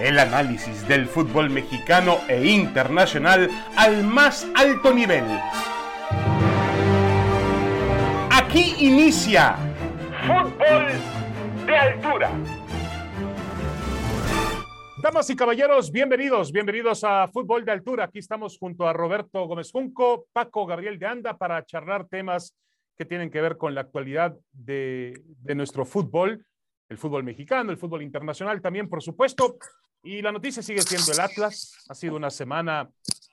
El análisis del fútbol mexicano e internacional al más alto nivel. Aquí inicia Fútbol de Altura. Damas y caballeros, bienvenidos a Fútbol de Altura. Aquí estamos junto a Roberto Gómez Junco, Paco Gabriel de Anda, para charlar temas que tienen que ver con la actualidad de nuestro fútbol. El fútbol mexicano, el fútbol internacional también, por supuesto. Y la noticia sigue siendo el Atlas. Ha sido una semana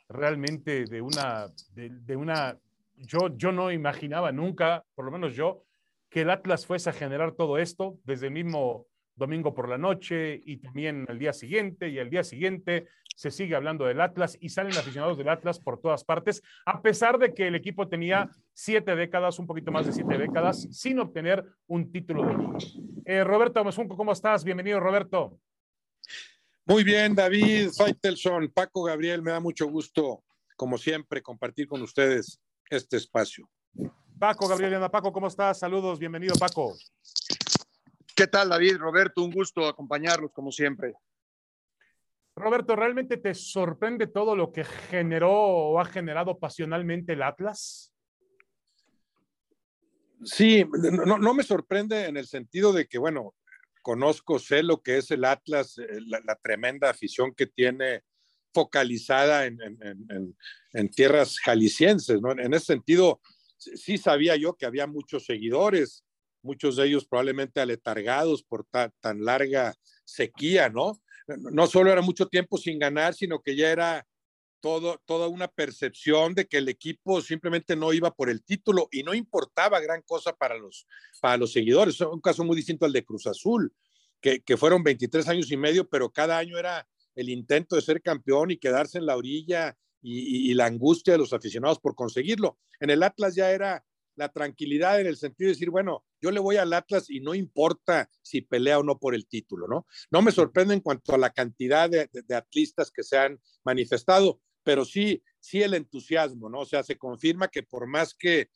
realmente de una... Yo no imaginaba nunca, por lo menos yo, que el Atlas fuese a generar todo esto desde el mismo domingo por la noche y también al día siguiente. Y al día siguiente se sigue hablando del Atlas y salen aficionados del Atlas por todas partes, a pesar de que el equipo tenía un poquito más de siete décadas, sin obtener un título de liga. Roberto Gómez Junco, ¿cómo estás? Bienvenido, Roberto. Muy bien, David Faitelson, Paco Gabriel, me da mucho gusto, como siempre, compartir con ustedes este espacio. Paco Gabriel, Paco, ¿cómo estás? Saludos, bienvenido, Paco. ¿Qué tal, David? Roberto, un gusto acompañarlos, como siempre. Roberto, ¿realmente te sorprende todo lo que generó o ha generado pasionalmente el Atlas? Sí, no me sorprende en el sentido de que, bueno, sé lo que es el Atlas, la tremenda afición que tiene focalizada en tierras jaliscienses, ¿no? En ese sentido, sí sabía yo que había muchos seguidores, muchos de ellos probablemente aletargados por tan larga sequía, ¿no? No solo era mucho tiempo sin ganar, sino que ya era toda una percepción de que el equipo simplemente no iba por el título y no importaba gran cosa para los seguidores. Es un caso muy distinto al de Cruz Azul, que fueron 23 años y medio, pero cada año era el intento de ser campeón y quedarse en la orilla y la angustia de los aficionados por conseguirlo. En el Atlas ya era la tranquilidad en el sentido de decir, bueno, yo le voy al Atlas y no importa si pelea o no por el título, ¿no? No me sorprende en cuanto a la cantidad de atlistas que se han manifestado, pero sí el entusiasmo, ¿no? O sea, se confirma que por más que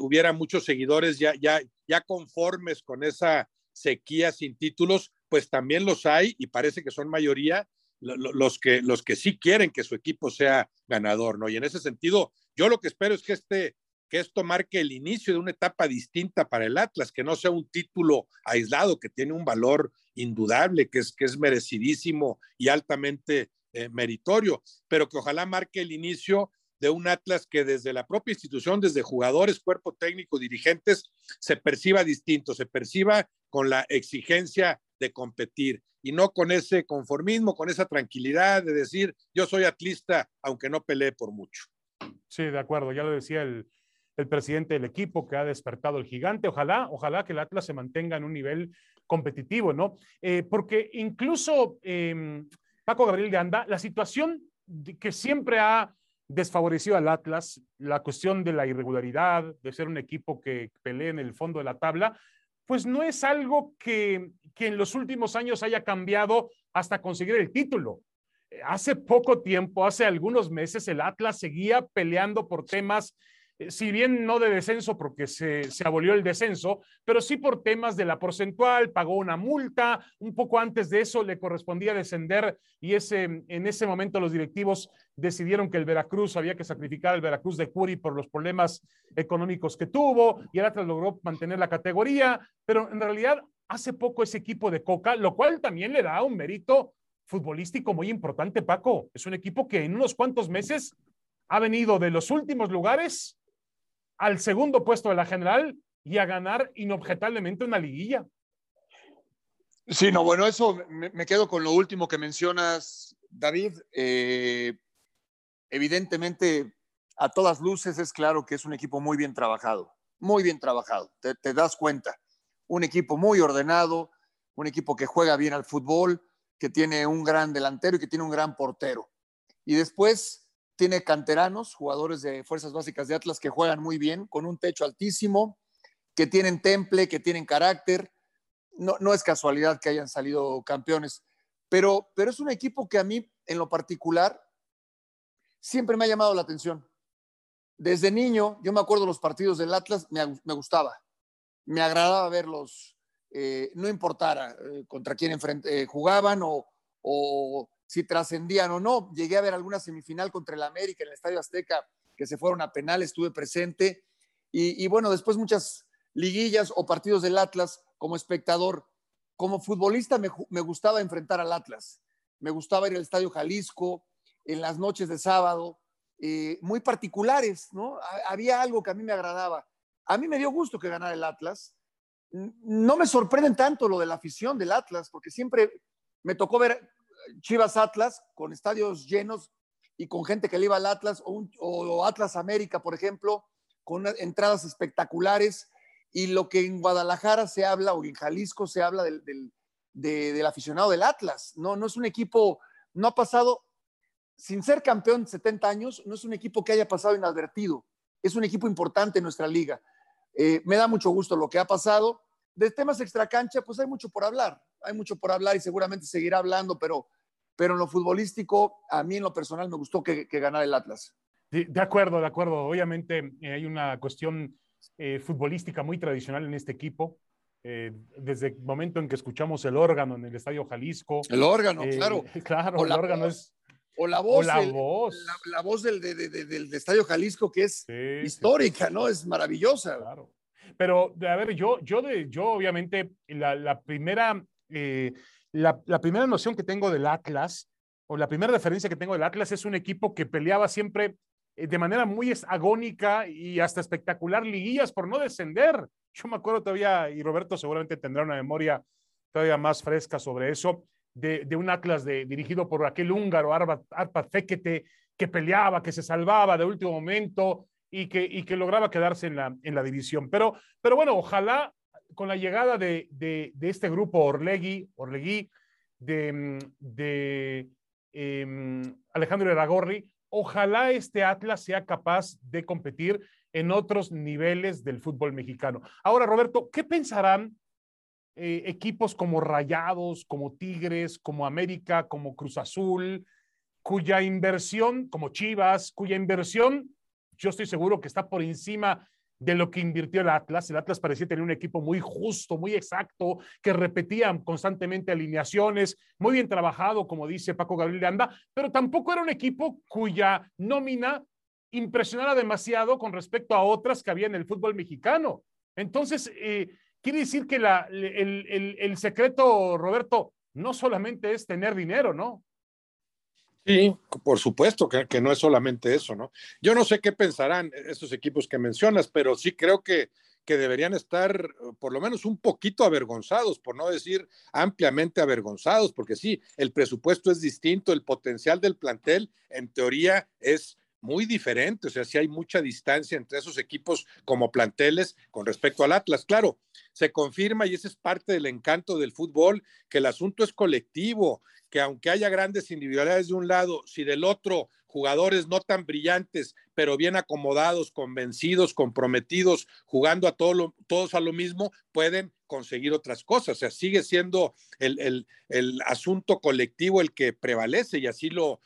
hubiera muchos seguidores ya conformes con esa sequía sin títulos, pues también los hay y parece que son mayoría los que sí quieren que su equipo sea ganador, ¿no? Y en ese sentido, yo lo que espero es que esto marque el inicio de una etapa distinta para el Atlas, que no sea un título aislado, que tiene un valor indudable, que es merecidísimo y altamente meritorio, pero que ojalá marque el inicio de un Atlas que desde la propia institución, desde jugadores, cuerpo técnico, dirigentes, se perciba distinto, se perciba con la exigencia de competir y no con ese conformismo, con esa tranquilidad de decir, yo soy atlista, aunque no peleé por mucho. Sí, de acuerdo, ya lo decía el presidente del equipo que ha despertado el gigante. Ojalá que el Atlas se mantenga en un nivel competitivo, ¿no? Porque incluso... Paco Gabriel de Anda, la situación que siempre ha desfavorecido al Atlas, la cuestión de la irregularidad, de ser un equipo que pelee en el fondo de la tabla, pues no es algo que en los últimos años haya cambiado hasta conseguir el título. Hace poco tiempo, hace algunos meses, el Atlas seguía peleando por temas, si bien no de descenso porque se abolió el descenso, pero sí por temas de la porcentual, pagó una multa, un poco antes de eso le correspondía descender y en ese momento los directivos decidieron que el Veracruz, había que sacrificar al Veracruz de Curi por los problemas económicos que tuvo y el Atlas logró mantener la categoría, pero en realidad hace poco ese equipo de Coca, lo cual también le da un mérito futbolístico muy importante, Paco, es un equipo que en unos cuantos meses ha venido de los últimos lugares al segundo puesto de la general y a ganar inobjetablemente una liguilla. Sí, no, bueno, eso me quedo con lo último que mencionas, David. Evidentemente, a todas luces es claro que es un equipo muy bien trabajado, te das cuenta. Un equipo muy ordenado, un equipo que juega bien al fútbol, que tiene un gran delantero y que tiene un gran portero. Y después... tiene canteranos, jugadores de fuerzas básicas de Atlas que juegan muy bien, con un techo altísimo, que tienen temple, que tienen carácter. No es casualidad que hayan salido campeones, pero es un equipo que a mí, en lo particular, siempre me ha llamado la atención. Desde niño, yo me acuerdo los partidos del Atlas, me gustaba. Me agradaba verlos, no importara contra quién jugaban o o si trascendían o no. Llegué a ver alguna semifinal contra el América en el Estadio Azteca que se fueron a penales, estuve presente. Y bueno, después muchas liguillas o partidos del Atlas como espectador. Como futbolista me gustaba enfrentar al Atlas. Me gustaba ir al Estadio Jalisco en las noches de sábado, muy particulares, ¿no? Había algo que a mí me agradaba. A mí me dio gusto que ganara el Atlas. No me sorprenden tanto lo de la afición del Atlas, porque siempre me tocó ver Chivas Atlas con estadios llenos y con gente que le iba al Atlas, o Atlas América, por ejemplo, con entradas espectaculares. Y lo que en Guadalajara se habla, o en Jalisco se habla del aficionado del Atlas. No es un equipo, no ha pasado, sin ser campeón 70 años, no es un equipo que haya pasado inadvertido. Es un equipo importante en nuestra liga. Me da mucho gusto lo que ha pasado. De temas extracancha, pues hay mucho por hablar. Hay mucho por hablar y seguramente seguirá hablando, pero en lo futbolístico, a mí en lo personal me gustó que ganara el Atlas. Sí, de acuerdo. Obviamente hay una cuestión futbolística muy tradicional en este equipo. Desde el momento en que escuchamos el órgano en el Estadio Jalisco. El órgano, claro. Claro, el órgano es... O la voz, la voz del Estadio Jalisco, que es histórica, ¿no? Es maravillosa. Claro. Pero, a ver, yo obviamente, la primera noción que tengo del Atlas, o la primera referencia que tengo del Atlas, es un equipo que peleaba siempre de manera muy agónica y hasta espectacular liguillas por no descender. Yo me acuerdo todavía, y Roberto seguramente tendrá una memoria todavía más fresca sobre eso, de un Atlas dirigido por aquel húngaro, Árpád Fekete, que peleaba, que se salvaba de último momento y que lograba quedarse en la división. Pero bueno, ojalá con la llegada de este grupo Orlegi, de Alejandro Irarragorri, ojalá este Atlas sea capaz de competir en otros niveles del fútbol mexicano. Ahora, Roberto, ¿qué pensarán equipos como Rayados, como Tigres, como América, como Cruz Azul, cuya inversión, como Chivas, cuya inversión, yo estoy seguro que está por encima de lo que invirtió el Atlas? El Atlas parecía tener un equipo muy justo, muy exacto, que repetían constantemente alineaciones, muy bien trabajado, como dice Paco Gabriel de Anda, pero tampoco era un equipo cuya nómina impresionara demasiado con respecto a otras que había en el fútbol mexicano. Entonces, quiere decir que el secreto, Roberto, no solamente es tener dinero, ¿no? Sí, por supuesto que no es solamente eso, ¿no? Yo no sé qué pensarán esos equipos que mencionas, pero sí creo que deberían estar por lo menos un poquito avergonzados, por no decir ampliamente avergonzados, porque sí, el presupuesto es distinto, el potencial del plantel en teoría es muy diferente, o sea, sí hay mucha distancia entre esos equipos como planteles con respecto al Atlas. Claro, se confirma, y ese es parte del encanto del fútbol, que el asunto es colectivo, que aunque haya grandes individualidades de un lado, si del otro jugadores no tan brillantes, pero bien acomodados, convencidos, comprometidos, jugando todos a lo mismo, pueden conseguir otras cosas. O sea, sigue siendo el asunto colectivo el que prevalece, y así lo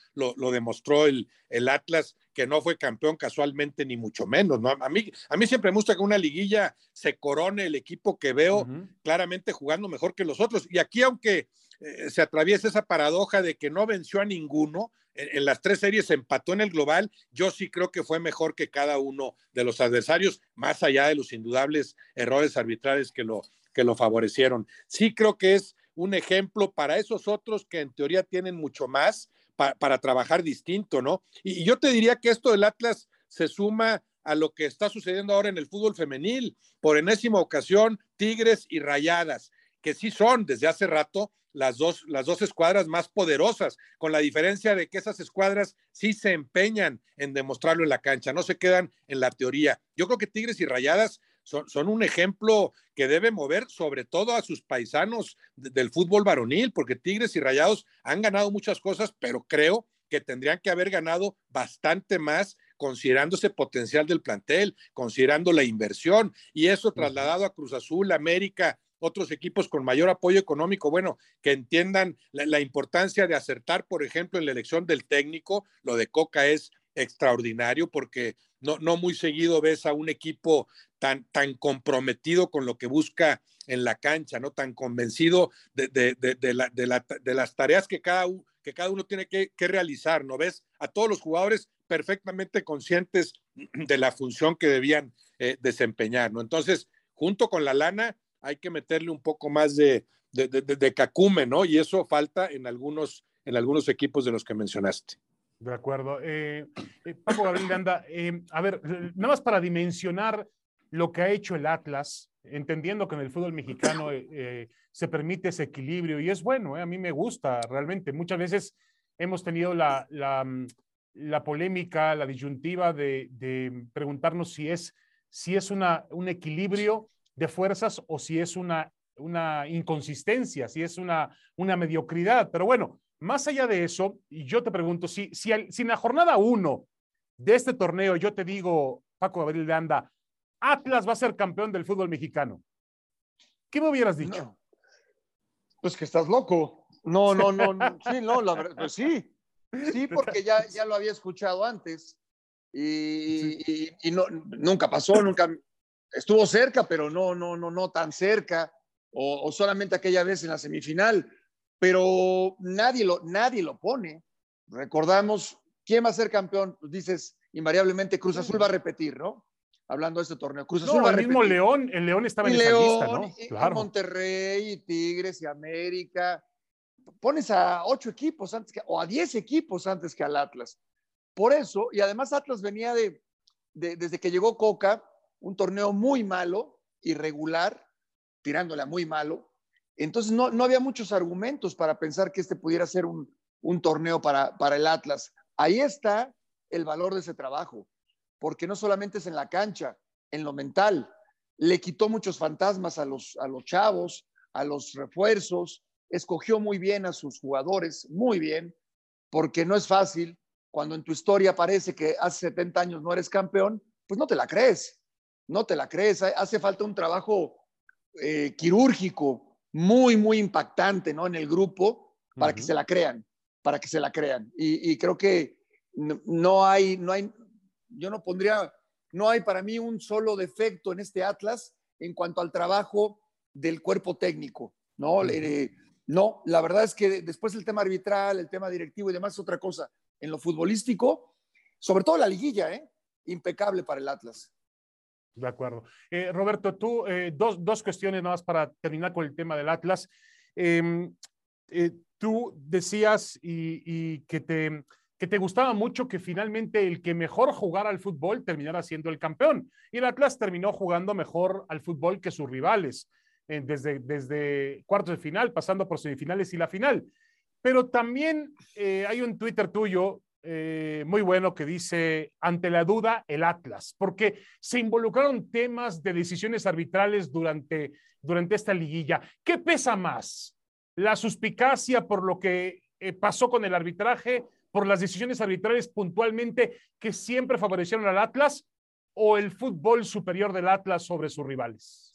demostró el Atlas, que no fue campeón casualmente, ni mucho menos, ¿no? A mí siempre me gusta que una liguilla se corone el equipo que veo claramente jugando mejor que los otros. Y aquí, aunque se atraviesa esa paradoja de que no venció a ninguno, en las tres series empató en el global, yo sí creo que fue mejor que cada uno de los adversarios, más allá de los indudables errores arbitrales que lo favorecieron. Sí creo que es un ejemplo para esos otros que en teoría tienen mucho más para trabajar distinto, ¿no? Y yo te diría que esto del Atlas se suma a lo que está sucediendo ahora en el fútbol femenil. Por enésima ocasión, Tigres y Rayadas, que sí son desde hace rato las dos escuadras más poderosas, con la diferencia de que esas escuadras sí se empeñan en demostrarlo en la cancha, no se quedan en la teoría. Yo creo que Tigres y Rayadas son un ejemplo que debe mover sobre todo a sus paisanos del fútbol varonil, porque Tigres y Rayados han ganado muchas cosas, pero creo que tendrían que haber ganado bastante más, considerando ese potencial del plantel, considerando la inversión, y eso trasladado a Cruz Azul, América, otros equipos con mayor apoyo económico, bueno, que entiendan la importancia de acertar, por ejemplo, en la elección del técnico. Lo de Coca es extraordinario, porque No muy seguido ves a un equipo tan comprometido con lo que busca en la cancha, ¿no? Tan convencido de las tareas que cada uno tiene que realizar, ¿no? Ves a todos los jugadores perfectamente conscientes de la función que debían desempeñar, ¿no? Entonces, junto con la lana, hay que meterle un poco más de cacumen, ¿no? Y eso falta en algunos equipos de los que mencionaste. De acuerdo. Paco Gabriel de Anda, a ver, nada más para dimensionar lo que ha hecho el Atlas, entendiendo que en el fútbol mexicano se permite ese equilibrio, y es bueno, a mí me gusta realmente. Muchas veces hemos tenido la polémica, la disyuntiva de preguntarnos si es un equilibrio de fuerzas o si es una inconsistencia, si es una mediocridad. Pero bueno, más allá de eso, y yo te pregunto, si en la jornada 1 de este torneo yo te digo, Paco Gabriel de Anda, Atlas va a ser campeón del fútbol mexicano, ¿qué me hubieras dicho? No. Pues que estás loco. No. Sí, no, la verdad, pues sí. Sí, porque ya lo había escuchado antes y no, nunca pasó, nunca estuvo cerca, pero no tan cerca, o solamente aquella vez en la semifinal. Pero nadie lo pone. Recordamos, ¿quién va a ser campeón? Dices, invariablemente, Cruz Azul va a repetir, ¿no? Hablando de este torneo, Cruz Azul va a repetir. No, el mismo León, el León estaba en esa lista, ¿no? Claro. Y Monterrey, y Tigres, y América. Pones a 8 equipos antes que, o a 10 equipos antes que al Atlas. Por eso, y además Atlas venía desde que llegó Coca, un torneo muy malo, irregular, tirándola muy malo. Entonces no había muchos argumentos para pensar que este pudiera ser un torneo para el Atlas. Ahí está el valor de ese trabajo, porque no solamente es en la cancha, en lo mental. Le quitó muchos fantasmas a los chavos, a los refuerzos, escogió muy bien a sus jugadores, muy bien, porque no es fácil cuando en tu historia parece que hace 70 años no eres campeón, pues no te la crees. Hace falta un trabajo quirúrgico, muy impactante, ¿no? En el grupo, para que se la crean, Y creo que no hay, yo no pondría, no hay para mí un solo defecto en este Atlas en cuanto al trabajo del cuerpo técnico, ¿no? No, la verdad es que después el tema arbitral, el tema directivo y demás es otra cosa. En lo futbolístico, sobre todo la liguilla, impecable para el Atlas. De acuerdo. Roberto, tú, dos cuestiones nada más para terminar con el tema del Atlas. Tú decías y que te gustaba mucho que finalmente el que mejor jugara al fútbol terminara siendo el campeón. Y el Atlas terminó jugando mejor al fútbol que sus rivales, desde cuartos de final, pasando por semifinales y la final. Pero también hay un Twitter tuyo, muy bueno, que dice: ante la duda, el Atlas, porque se involucraron temas de decisiones arbitrales durante esta liguilla. ¿Qué pesa más? ¿La suspicacia por lo que pasó con el arbitraje, por las decisiones arbitrales puntualmente que siempre favorecieron al Atlas, o el fútbol superior del Atlas sobre sus rivales?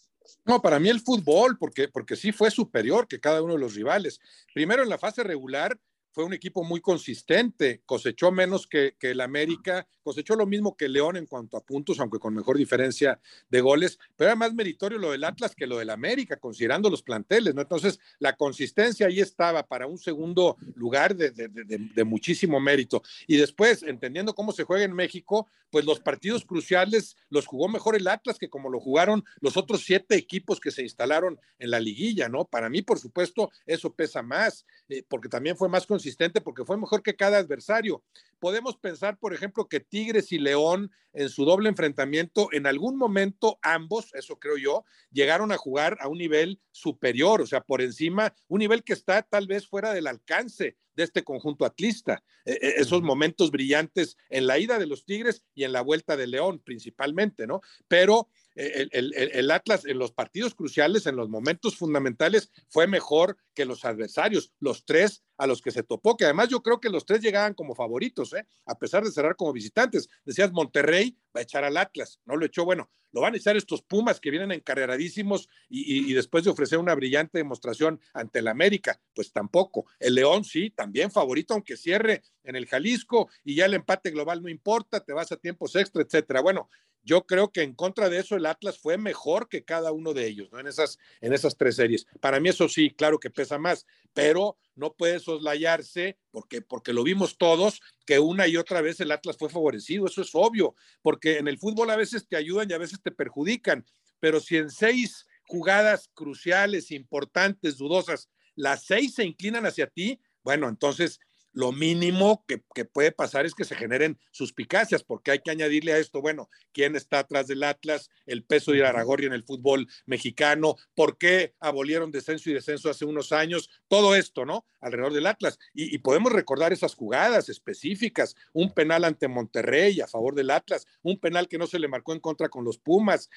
No, para mí el fútbol, porque sí fue superior que cada uno de los rivales. Primero, en la fase regular fue un equipo muy consistente, cosechó menos que el América, cosechó lo mismo que León en cuanto a puntos, aunque con mejor diferencia de goles, pero era más meritorio lo del Atlas que lo del América, considerando los planteles, ¿no? Entonces, la consistencia ahí estaba para un segundo lugar de muchísimo mérito. Y después, entendiendo cómo se juega en México, pues los partidos cruciales los jugó mejor el Atlas que como lo jugaron los otros 7 equipos que se instalaron en la liguilla, ¿no? Para mí, por supuesto, eso pesa más, porque también fue más consistente, porque fue mejor que cada adversario. Podemos pensar, por ejemplo, que Tigres y León, en su doble enfrentamiento, en algún momento ambos, eso creo yo, llegaron a jugar a un nivel superior, o sea, por encima, un nivel que está tal vez fuera del alcance de este conjunto atlista. Esos momentos brillantes en la ida de los Tigres y en la vuelta de León, principalmente, ¿no? Pero el Atlas en los partidos cruciales, en los momentos fundamentales, fue mejor que los adversarios, los tres a los que se topó, que además yo creo que los tres llegaban como favoritos, a pesar de cerrar como visitantes. Decías, Monterrey va a echar al Atlas, no lo echó, bueno, lo van a echar estos Pumas que vienen encarreradísimos y después de ofrecer una brillante demostración ante el América, pues tampoco. El León sí, también favorito, aunque cierre en el Jalisco y ya el empate global no importa, te vas a tiempos extra, etcétera. Bueno, yo creo que en contra de eso el Atlas fue mejor que cada uno de ellos, ¿no? En esas tres series. Para mí eso sí, claro que pesa más, pero no puede soslayarse, porque lo vimos todos, que una y otra vez el Atlas fue favorecido, eso es obvio, porque en el fútbol a veces te ayudan y a veces te perjudican, pero si en 6 jugadas cruciales, importantes, dudosas, las 6 se inclinan hacia ti, bueno, entonces lo mínimo que puede pasar es que se generen suspicacias, porque hay que añadirle a esto, bueno, quién está atrás del Atlas, el peso de Irarragorri en el fútbol mexicano, por qué abolieron descenso y descenso hace unos años, todo esto, ¿no? Alrededor del Atlas. Y podemos recordar esas jugadas específicas, un penal ante Monterrey a favor del Atlas, un penal que no se le marcó en contra con los Pumas,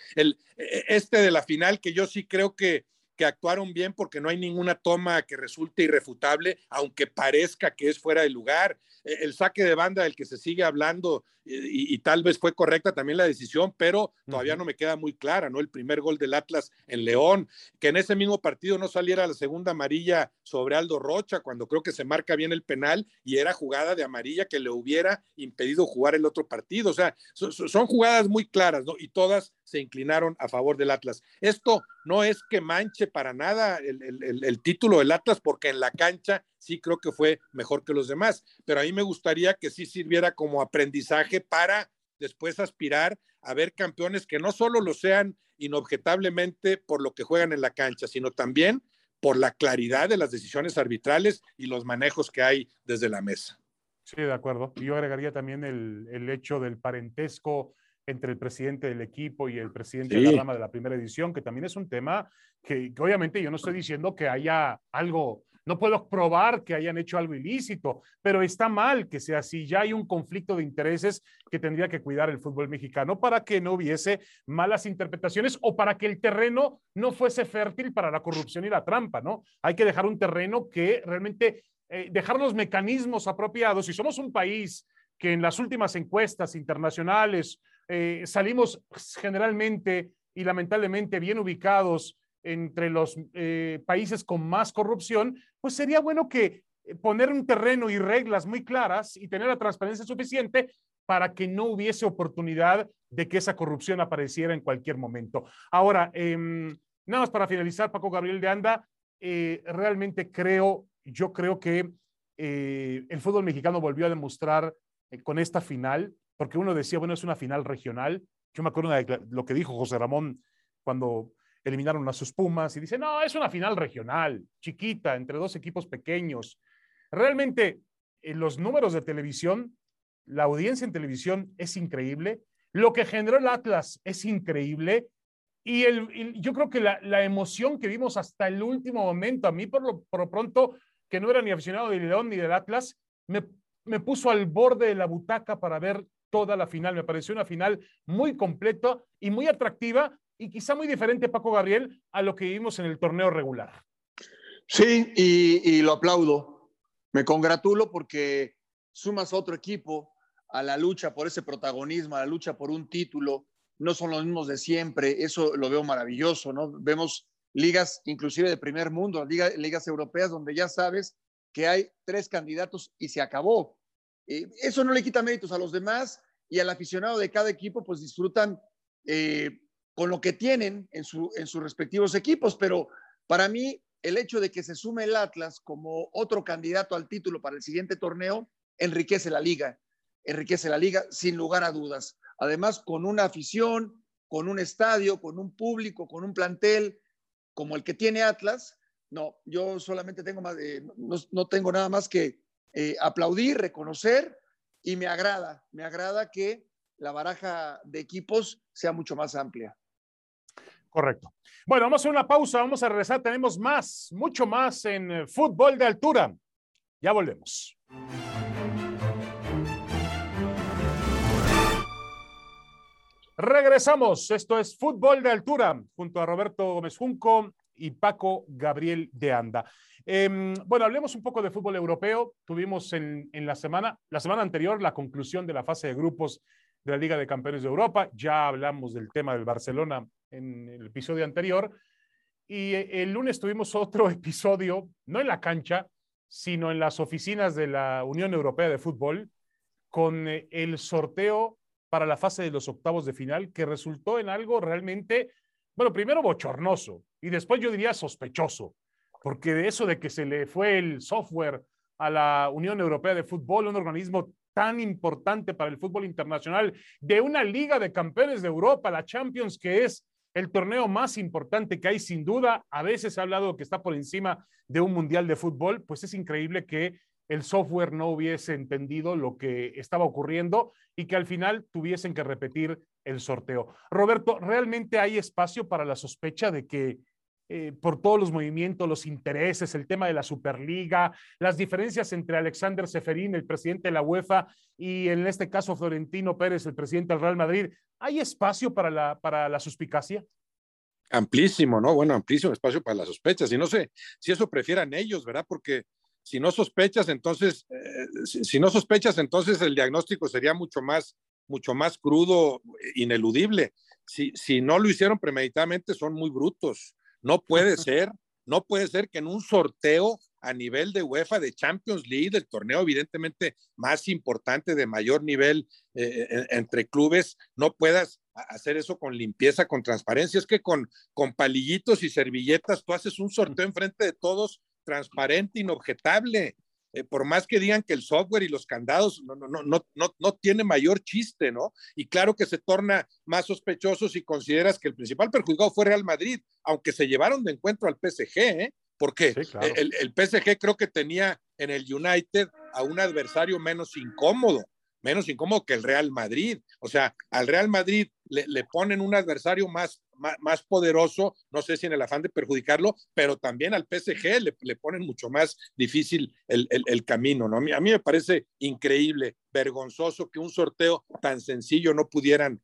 este de la final que yo sí creo que actuaron bien porque no hay ninguna toma que resulte irrefutable, aunque parezca que es fuera de lugar. El saque de banda del que se sigue hablando y tal vez fue correcta también la decisión, pero todavía no me queda muy clara, ¿no? El primer gol del Atlas en León, que en ese mismo partido no saliera la segunda amarilla sobre Aldo Rocha, cuando creo que se marca bien el penal y era jugada de amarilla que le hubiera impedido jugar el otro partido. O sea, son jugadas muy claras, ¿no? Y todas se inclinaron a favor del Atlas. Esto no es que manche para nada el título del Atlas, porque en la cancha sí creo que fue mejor que los demás, pero a mí me gustaría que sí sirviera como aprendizaje para después aspirar a ver campeones que no solo lo sean inobjetablemente por lo que juegan en la cancha, sino también por la claridad de las decisiones arbitrales y los manejos que hay desde la mesa. Sí, de acuerdo. Yo agregaría también el hecho del parentesco entre el presidente del equipo y el presidente de la rama de la primera edición, que también es un tema que obviamente yo no estoy diciendo que haya algo, no puedo probar que hayan hecho algo ilícito, pero está mal que sea así. Ya hay un conflicto de intereses que tendría que cuidar el fútbol mexicano para que no hubiese malas interpretaciones o para que el terreno no fuese fértil para la corrupción y la trampa, ¿no? Hay que dejar un terreno que realmente, dejar los mecanismos apropiados. Si somos un país que en las últimas encuestas internacionales salimos generalmente y lamentablemente bien ubicados entre los países con más corrupción, pues sería bueno que poner un terreno y reglas muy claras y tener la transparencia suficiente para que no hubiese oportunidad de que esa corrupción apareciera en cualquier momento. Ahora, nada más para finalizar, Paco Gabriel de Anda, realmente yo creo que el fútbol mexicano volvió a demostrar con esta final, porque uno decía, bueno, es una final regional. Yo me acuerdo de lo que dijo José Ramón cuando eliminaron a sus Pumas y dice, no, es una final regional, chiquita, entre dos equipos pequeños. Realmente, en los números de televisión, la audiencia en televisión es increíble, lo que generó el Atlas es increíble, y yo creo que la emoción que vimos hasta el último momento, a mí por lo pronto, que no era ni aficionado del León ni del Atlas, me puso al borde de la butaca para ver toda la final. Me pareció una final muy completa y muy atractiva, y quizá muy diferente, Paco Gabriel, a lo que vimos en el torneo regular. Sí, y lo aplaudo. Me congratulo porque sumas a otro equipo a la lucha por ese protagonismo, a la lucha por un título. No son los mismos de siempre. Eso lo veo maravilloso, ¿no? Vemos ligas inclusive de primer mundo, ligas europeas, donde ya sabes que hay 3 candidatos y se acabó. Eso no le quita méritos a los demás, y al aficionado de cada equipo pues disfrutan con lo que tienen en sus respectivos equipos, pero para mí el hecho de que se sume el Atlas como otro candidato al título para el siguiente torneo enriquece la liga sin lugar a dudas. Además, con una afición, con un estadio, con un público, con un plantel como el que tiene Atlas, no, yo solamente tengo más, no tengo nada más que aplaudir, reconocer, y me agrada que la baraja de equipos sea mucho más amplia. Correcto. Bueno, vamos a hacer una pausa, vamos a regresar. Tenemos más, mucho más en Fútbol de Altura. Ya volvemos. Regresamos, esto es Fútbol de Altura, junto a Roberto Gómez Junco y Paco Gabriel de Anda. Bueno, hablemos un poco de fútbol europeo. Tuvimos en la semana anterior la conclusión de la fase de grupos de la Liga de Campeones de Europa. Ya hablamos del tema del Barcelona en el episodio anterior. Y el lunes tuvimos otro episodio, no en la cancha, sino en las oficinas de la Unión Europea de Fútbol, con el sorteo para la fase de los octavos de final, que resultó en algo realmente, bueno, primero bochornoso y después yo diría sospechoso, porque de eso de que se le fue el software a la Unión Europea de Fútbol, un organismo tan importante para el fútbol internacional, de una Liga de Campeones de Europa, la Champions, que es el torneo más importante que hay sin duda, a veces se ha hablado que está por encima de un mundial de fútbol, pues es increíble que el software no hubiese entendido lo que estaba ocurriendo y que al final tuviesen que repetir el sorteo. Roberto, ¿realmente hay espacio para la sospecha de que por todos los movimientos, los intereses, el tema de la Superliga, las diferencias entre Aleksander Čeferin, el presidente de la UEFA, y en este caso Florentino Pérez, el presidente del Real Madrid, hay espacio para la suspicacia? Amplísimo, ¿no? Bueno, amplísimo espacio para la sospecha. Y no sé si eso prefieran ellos, ¿verdad? Porque si no sospechas, entonces, el diagnóstico sería mucho más crudo, ineludible. Si no lo hicieron premeditadamente, son muy brutos. No puede ser que en un sorteo a nivel de UEFA, de Champions League, del torneo evidentemente más importante, de mayor nivel entre clubes, no puedas hacer eso con limpieza, con transparencia. Es que con palillitos y servilletas tú haces un sorteo enfrente de todos, transparente, inobjetable, por más que digan que el software y los candados no tiene mayor chiste, ¿no? Y claro que se torna más sospechoso si consideras que el principal perjudicado fue Real Madrid, aunque se llevaron de encuentro al PSG, ¿eh? Porque sí, claro, el PSG creo que tenía en el United a un adversario menos incómodo que el Real Madrid. O sea, al Real Madrid le ponen un adversario más poderoso, no sé si en el afán de perjudicarlo, pero también al PSG le ponen mucho más difícil el camino, ¿no? A mí me parece increíble, vergonzoso que un sorteo tan sencillo no pudieran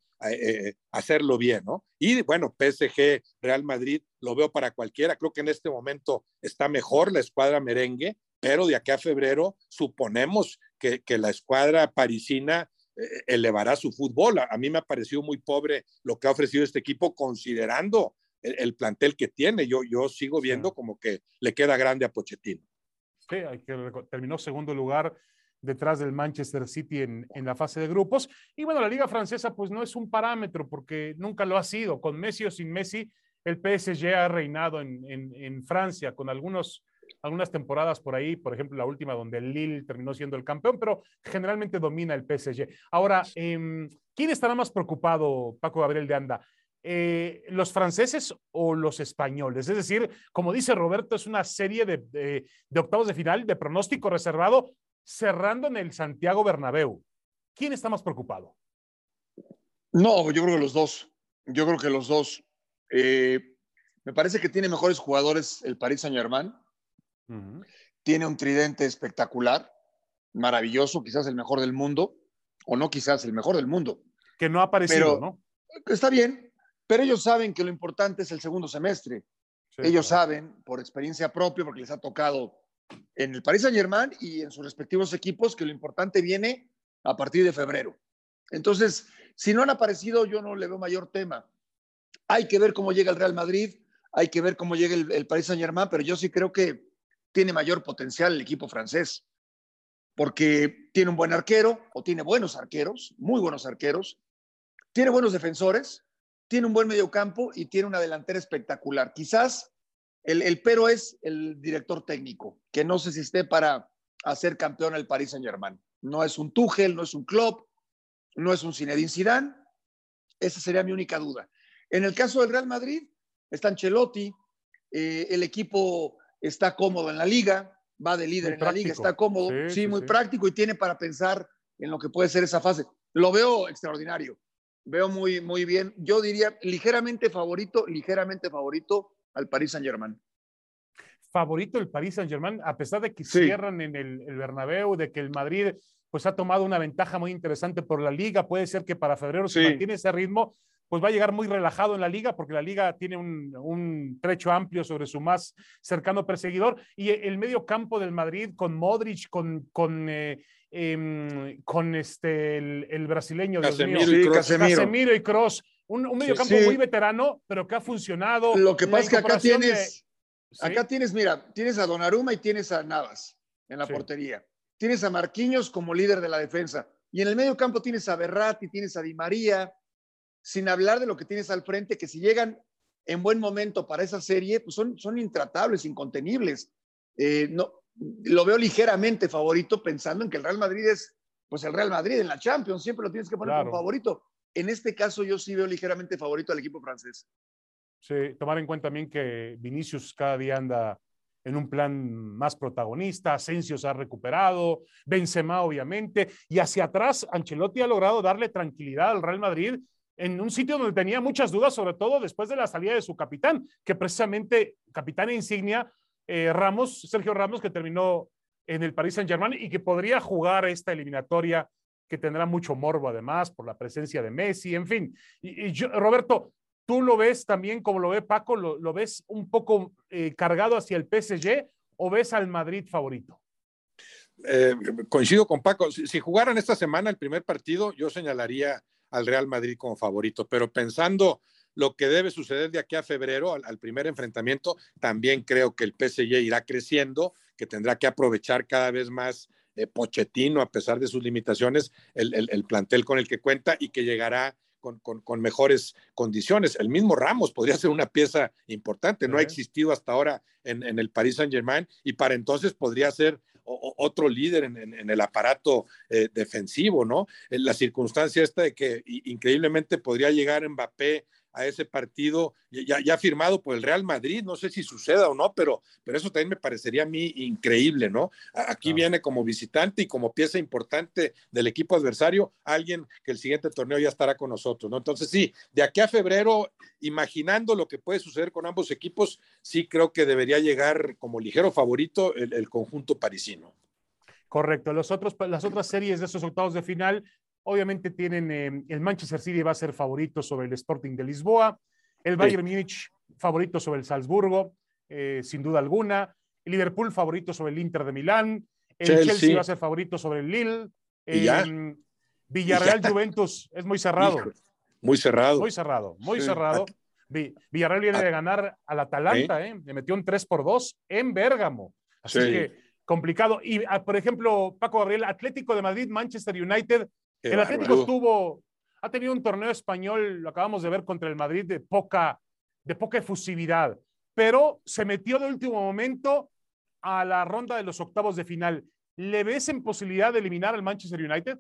hacerlo bien, ¿no? Y bueno, PSG, Real Madrid, lo veo para cualquiera. Creo que en este momento está mejor la escuadra merengue, pero de aquí a febrero suponemos que la escuadra parisina elevará su fútbol. A mí me ha parecido muy pobre lo que ha ofrecido este equipo considerando el plantel que tiene. Yo sigo viendo como que le queda grande a Pochettino. Sí, que terminó segundo lugar detrás del Manchester City en la fase de grupos. Y bueno, la Liga Francesa pues no es un parámetro porque nunca lo ha sido. Con Messi o sin Messi, el PSG ha reinado en Francia con algunas temporadas por ahí, por ejemplo la última donde el Lille terminó siendo el campeón, pero generalmente domina el PSG. Ahora, ¿quién estará más preocupado, Paco Gabriel de Anda? ¿Los franceses o los españoles? Es decir, como dice Roberto, es una serie de octavos de final, de pronóstico reservado, cerrando en el Santiago Bernabéu. ¿Quién está más preocupado? No, yo creo que los dos. Me parece que tiene mejores jugadores el Paris Saint-Germain. Uh-huh. Tiene un tridente espectacular, maravilloso, quizás el mejor del mundo, o no quizás el mejor del mundo. Que no ha aparecido, pero, ¿no? Está bien, pero ellos saben que lo importante es el segundo semestre. Sí, ellos saben, por experiencia propia, porque les ha tocado en el Paris Saint-Germain y en sus respectivos equipos, que lo importante viene a partir de febrero. Entonces, si no han aparecido, yo no le veo mayor tema. Hay que ver cómo llega el Real Madrid, hay que ver cómo llega el Paris Saint-Germain, pero yo sí creo que tiene mayor potencial el equipo francés, porque tiene un buen arquero, o tiene buenos arqueros, muy buenos arqueros, tiene buenos defensores, tiene un buen mediocampo y tiene una delantera espectacular. Quizás el pero es el director técnico, que no sé si esté para hacer campeón al Paris Saint-Germain. No es un Tuchel, no es un Klopp, no es un Zinedine Zidane. Esa sería mi única duda. En el caso del Real Madrid, está Ancelotti, el equipo está cómodo en la liga, va de líder en la liga, está cómodo, sí, práctico y tiene para pensar en lo que puede ser esa fase. Lo veo extraordinario, veo muy, muy bien. Yo diría ligeramente favorito al Paris Saint-Germain. Favorito el Paris Saint-Germain, a pesar de que cierran en el Bernabéu, de que el Madrid pues ha tomado una ventaja muy interesante por la liga. Puede ser que para febrero, si mantiene ese ritmo, pues va a llegar muy relajado en la liga, porque la liga tiene un trecho amplio sobre su más cercano perseguidor. Y el medio campo del Madrid con Modric, con el brasileño, Casemiro y Kroos, un medio campo muy veterano, pero que ha funcionado. Lo que pasa es que acá tienes, mira, tienes a Donnarumma y tienes a Navas en la portería. Tienes a Marquinhos como líder de la defensa. Y en el medio campo tienes a Verratti, tienes a Di María, sin hablar de lo que tienes al frente, que si llegan en buen momento para esa serie, pues son intratables, incontenibles. Lo veo ligeramente favorito, pensando en que el Real Madrid es, pues, el Real Madrid en la Champions, siempre lo tienes que poner como favorito. En este caso yo sí veo ligeramente favorito al equipo francés. Sí, tomar en cuenta también que Vinicius cada día anda en un plan más protagonista, Asensio se ha recuperado, Benzema obviamente, y hacia atrás Ancelotti ha logrado darle tranquilidad al Real Madrid en un sitio donde tenía muchas dudas, sobre todo después de la salida de su capitán, que precisamente, capitán e insignia, Sergio Ramos, que terminó en el Paris Saint-Germain y que podría jugar esta eliminatoria, que tendrá mucho morbo además por la presencia de Messi, en fin. Y yo, Roberto, ¿tú lo ves también como lo ve Paco? ¿Lo ves un poco cargado hacia el PSG o ves al Madrid favorito? Coincido con Paco. Si jugaran esta semana el primer partido, yo señalaría al Real Madrid como favorito, pero pensando lo que debe suceder de aquí a febrero, al primer enfrentamiento, también creo que el PSG irá creciendo, que tendrá que aprovechar cada vez más Pochettino, a pesar de sus limitaciones, el plantel con el que cuenta, y que llegará con mejores condiciones. El mismo Ramos podría ser una pieza importante, no ha existido hasta ahora en el Paris Saint-Germain, y para entonces podría ser otro líder en el aparato defensivo, ¿no? La circunstancia esta de que increíblemente podría llegar Mbappé a ese partido ya firmado por el Real Madrid, no sé si suceda o no, pero eso también me parecería a mí increíble, ¿no? Aquí viene como visitante y como pieza importante del equipo adversario, alguien que el siguiente torneo ya estará con nosotros, ¿no? Entonces sí, de aquí a febrero, imaginando lo que puede suceder con ambos equipos, sí creo que debería llegar como ligero favorito el conjunto parisino. Correcto, las otras series de esos octavos de final, obviamente tienen el Manchester City va a ser favorito sobre el Sporting de Lisboa, el Bayern Múnich favorito sobre el Salzburgo, sin duda alguna, el Liverpool favorito sobre el Inter de Milán, el Chelsea va a ser favorito sobre el Lille, Villarreal Juventus es muy cerrado. Hijo, muy cerrado. Villarreal viene de ganar al Atalanta, le metió un 3-2 en Bérgamo, así que complicado. Y por ejemplo, Paco Gabriel, Atlético de Madrid, Manchester United. El Atlético ha tenido un torneo español, lo acabamos de ver contra el Madrid, de poca efusividad, pero se metió de último momento a la ronda de los octavos de final. ¿Le ves en posibilidad de eliminar al Manchester United?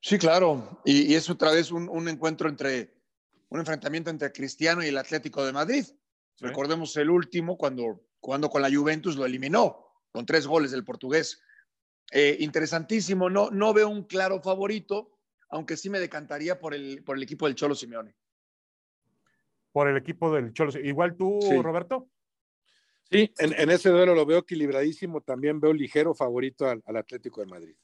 Sí, claro, y es otra vez un enfrentamiento entre Cristiano y el Atlético de Madrid. Sí. Recordemos el último, cuando con la Juventus lo eliminó, con 3 goles del portugués. Interesantísimo, no veo un claro favorito, aunque sí me decantaría por el equipo del Cholo Simeone. Por el equipo del Cholo. ¿Igual tú, Roberto? Sí, en ese duelo lo veo equilibradísimo. También veo ligero favorito al Atlético de Madrid.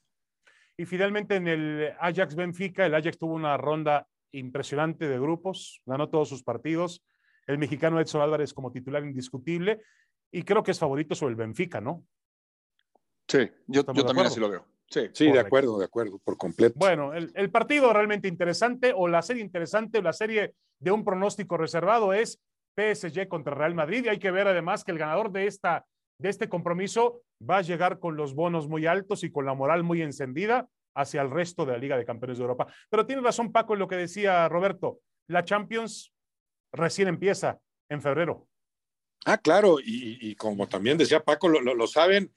Y finalmente en el Ajax-Benfica, el Ajax tuvo una ronda impresionante de grupos, ganó todos sus partidos. El mexicano Edson Álvarez como titular indiscutible, y creo que es favorito sobre el Benfica, ¿no? Sí, yo también así lo veo. Sí, de acuerdo, por completo. Bueno, el partido realmente interesante, o la serie interesante, o la serie de un pronóstico reservado, es PSG contra Real Madrid, y hay que ver además que el ganador de este compromiso va a llegar con los bonos muy altos y con la moral muy encendida hacia el resto de la Liga de Campeones de Europa. Pero tiene razón Paco en lo que decía Roberto, la Champions recién empieza en febrero. Ah, claro, y como también decía Paco, lo saben,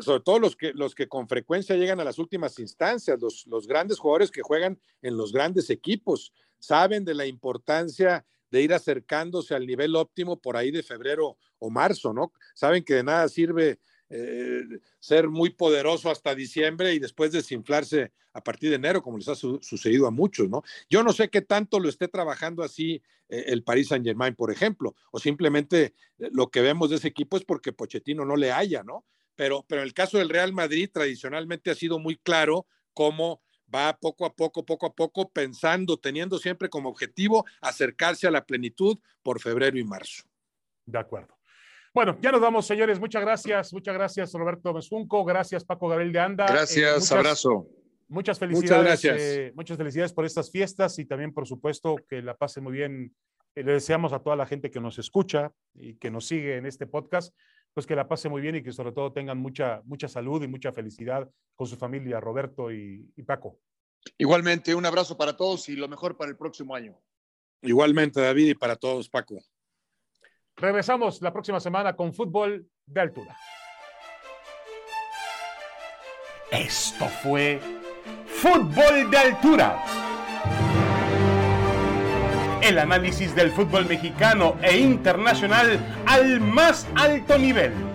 sobre todo los que con frecuencia llegan a las últimas instancias, los grandes jugadores que juegan en los grandes equipos, saben de la importancia de ir acercándose al nivel óptimo por ahí de febrero o marzo, ¿no? Saben que de nada sirve ser muy poderoso hasta diciembre y después desinflarse a partir de enero, como les ha sucedido a muchos, ¿no? Yo no sé qué tanto lo esté trabajando así el Paris Saint-Germain, por ejemplo, o simplemente lo que vemos de ese equipo es porque Pochettino no le halla, ¿no? Pero en el caso del Real Madrid tradicionalmente ha sido muy claro cómo va poco a poco, pensando, teniendo siempre como objetivo acercarse a la plenitud por febrero y marzo. De acuerdo. Bueno, ya nos vamos, señores. Muchas gracias, Roberto Gómez Junco. Gracias, Paco Gabriel de Anda. Gracias, abrazo. Muchas felicidades. Muchas gracias. Muchas felicidades por estas fiestas y también, por supuesto, que la pasen muy bien. Le deseamos a toda la gente que nos escucha y que nos sigue en este podcast, pues que la pase muy bien y que sobre todo tengan mucha salud y mucha felicidad con su familia, Roberto y Paco. Igualmente, un abrazo para todos y lo mejor para el próximo año. Igualmente, David, y para todos, Paco. Regresamos la próxima semana con Fútbol de Altura. Esto fue Fútbol de Altura. El análisis del fútbol mexicano e internacional al más alto nivel.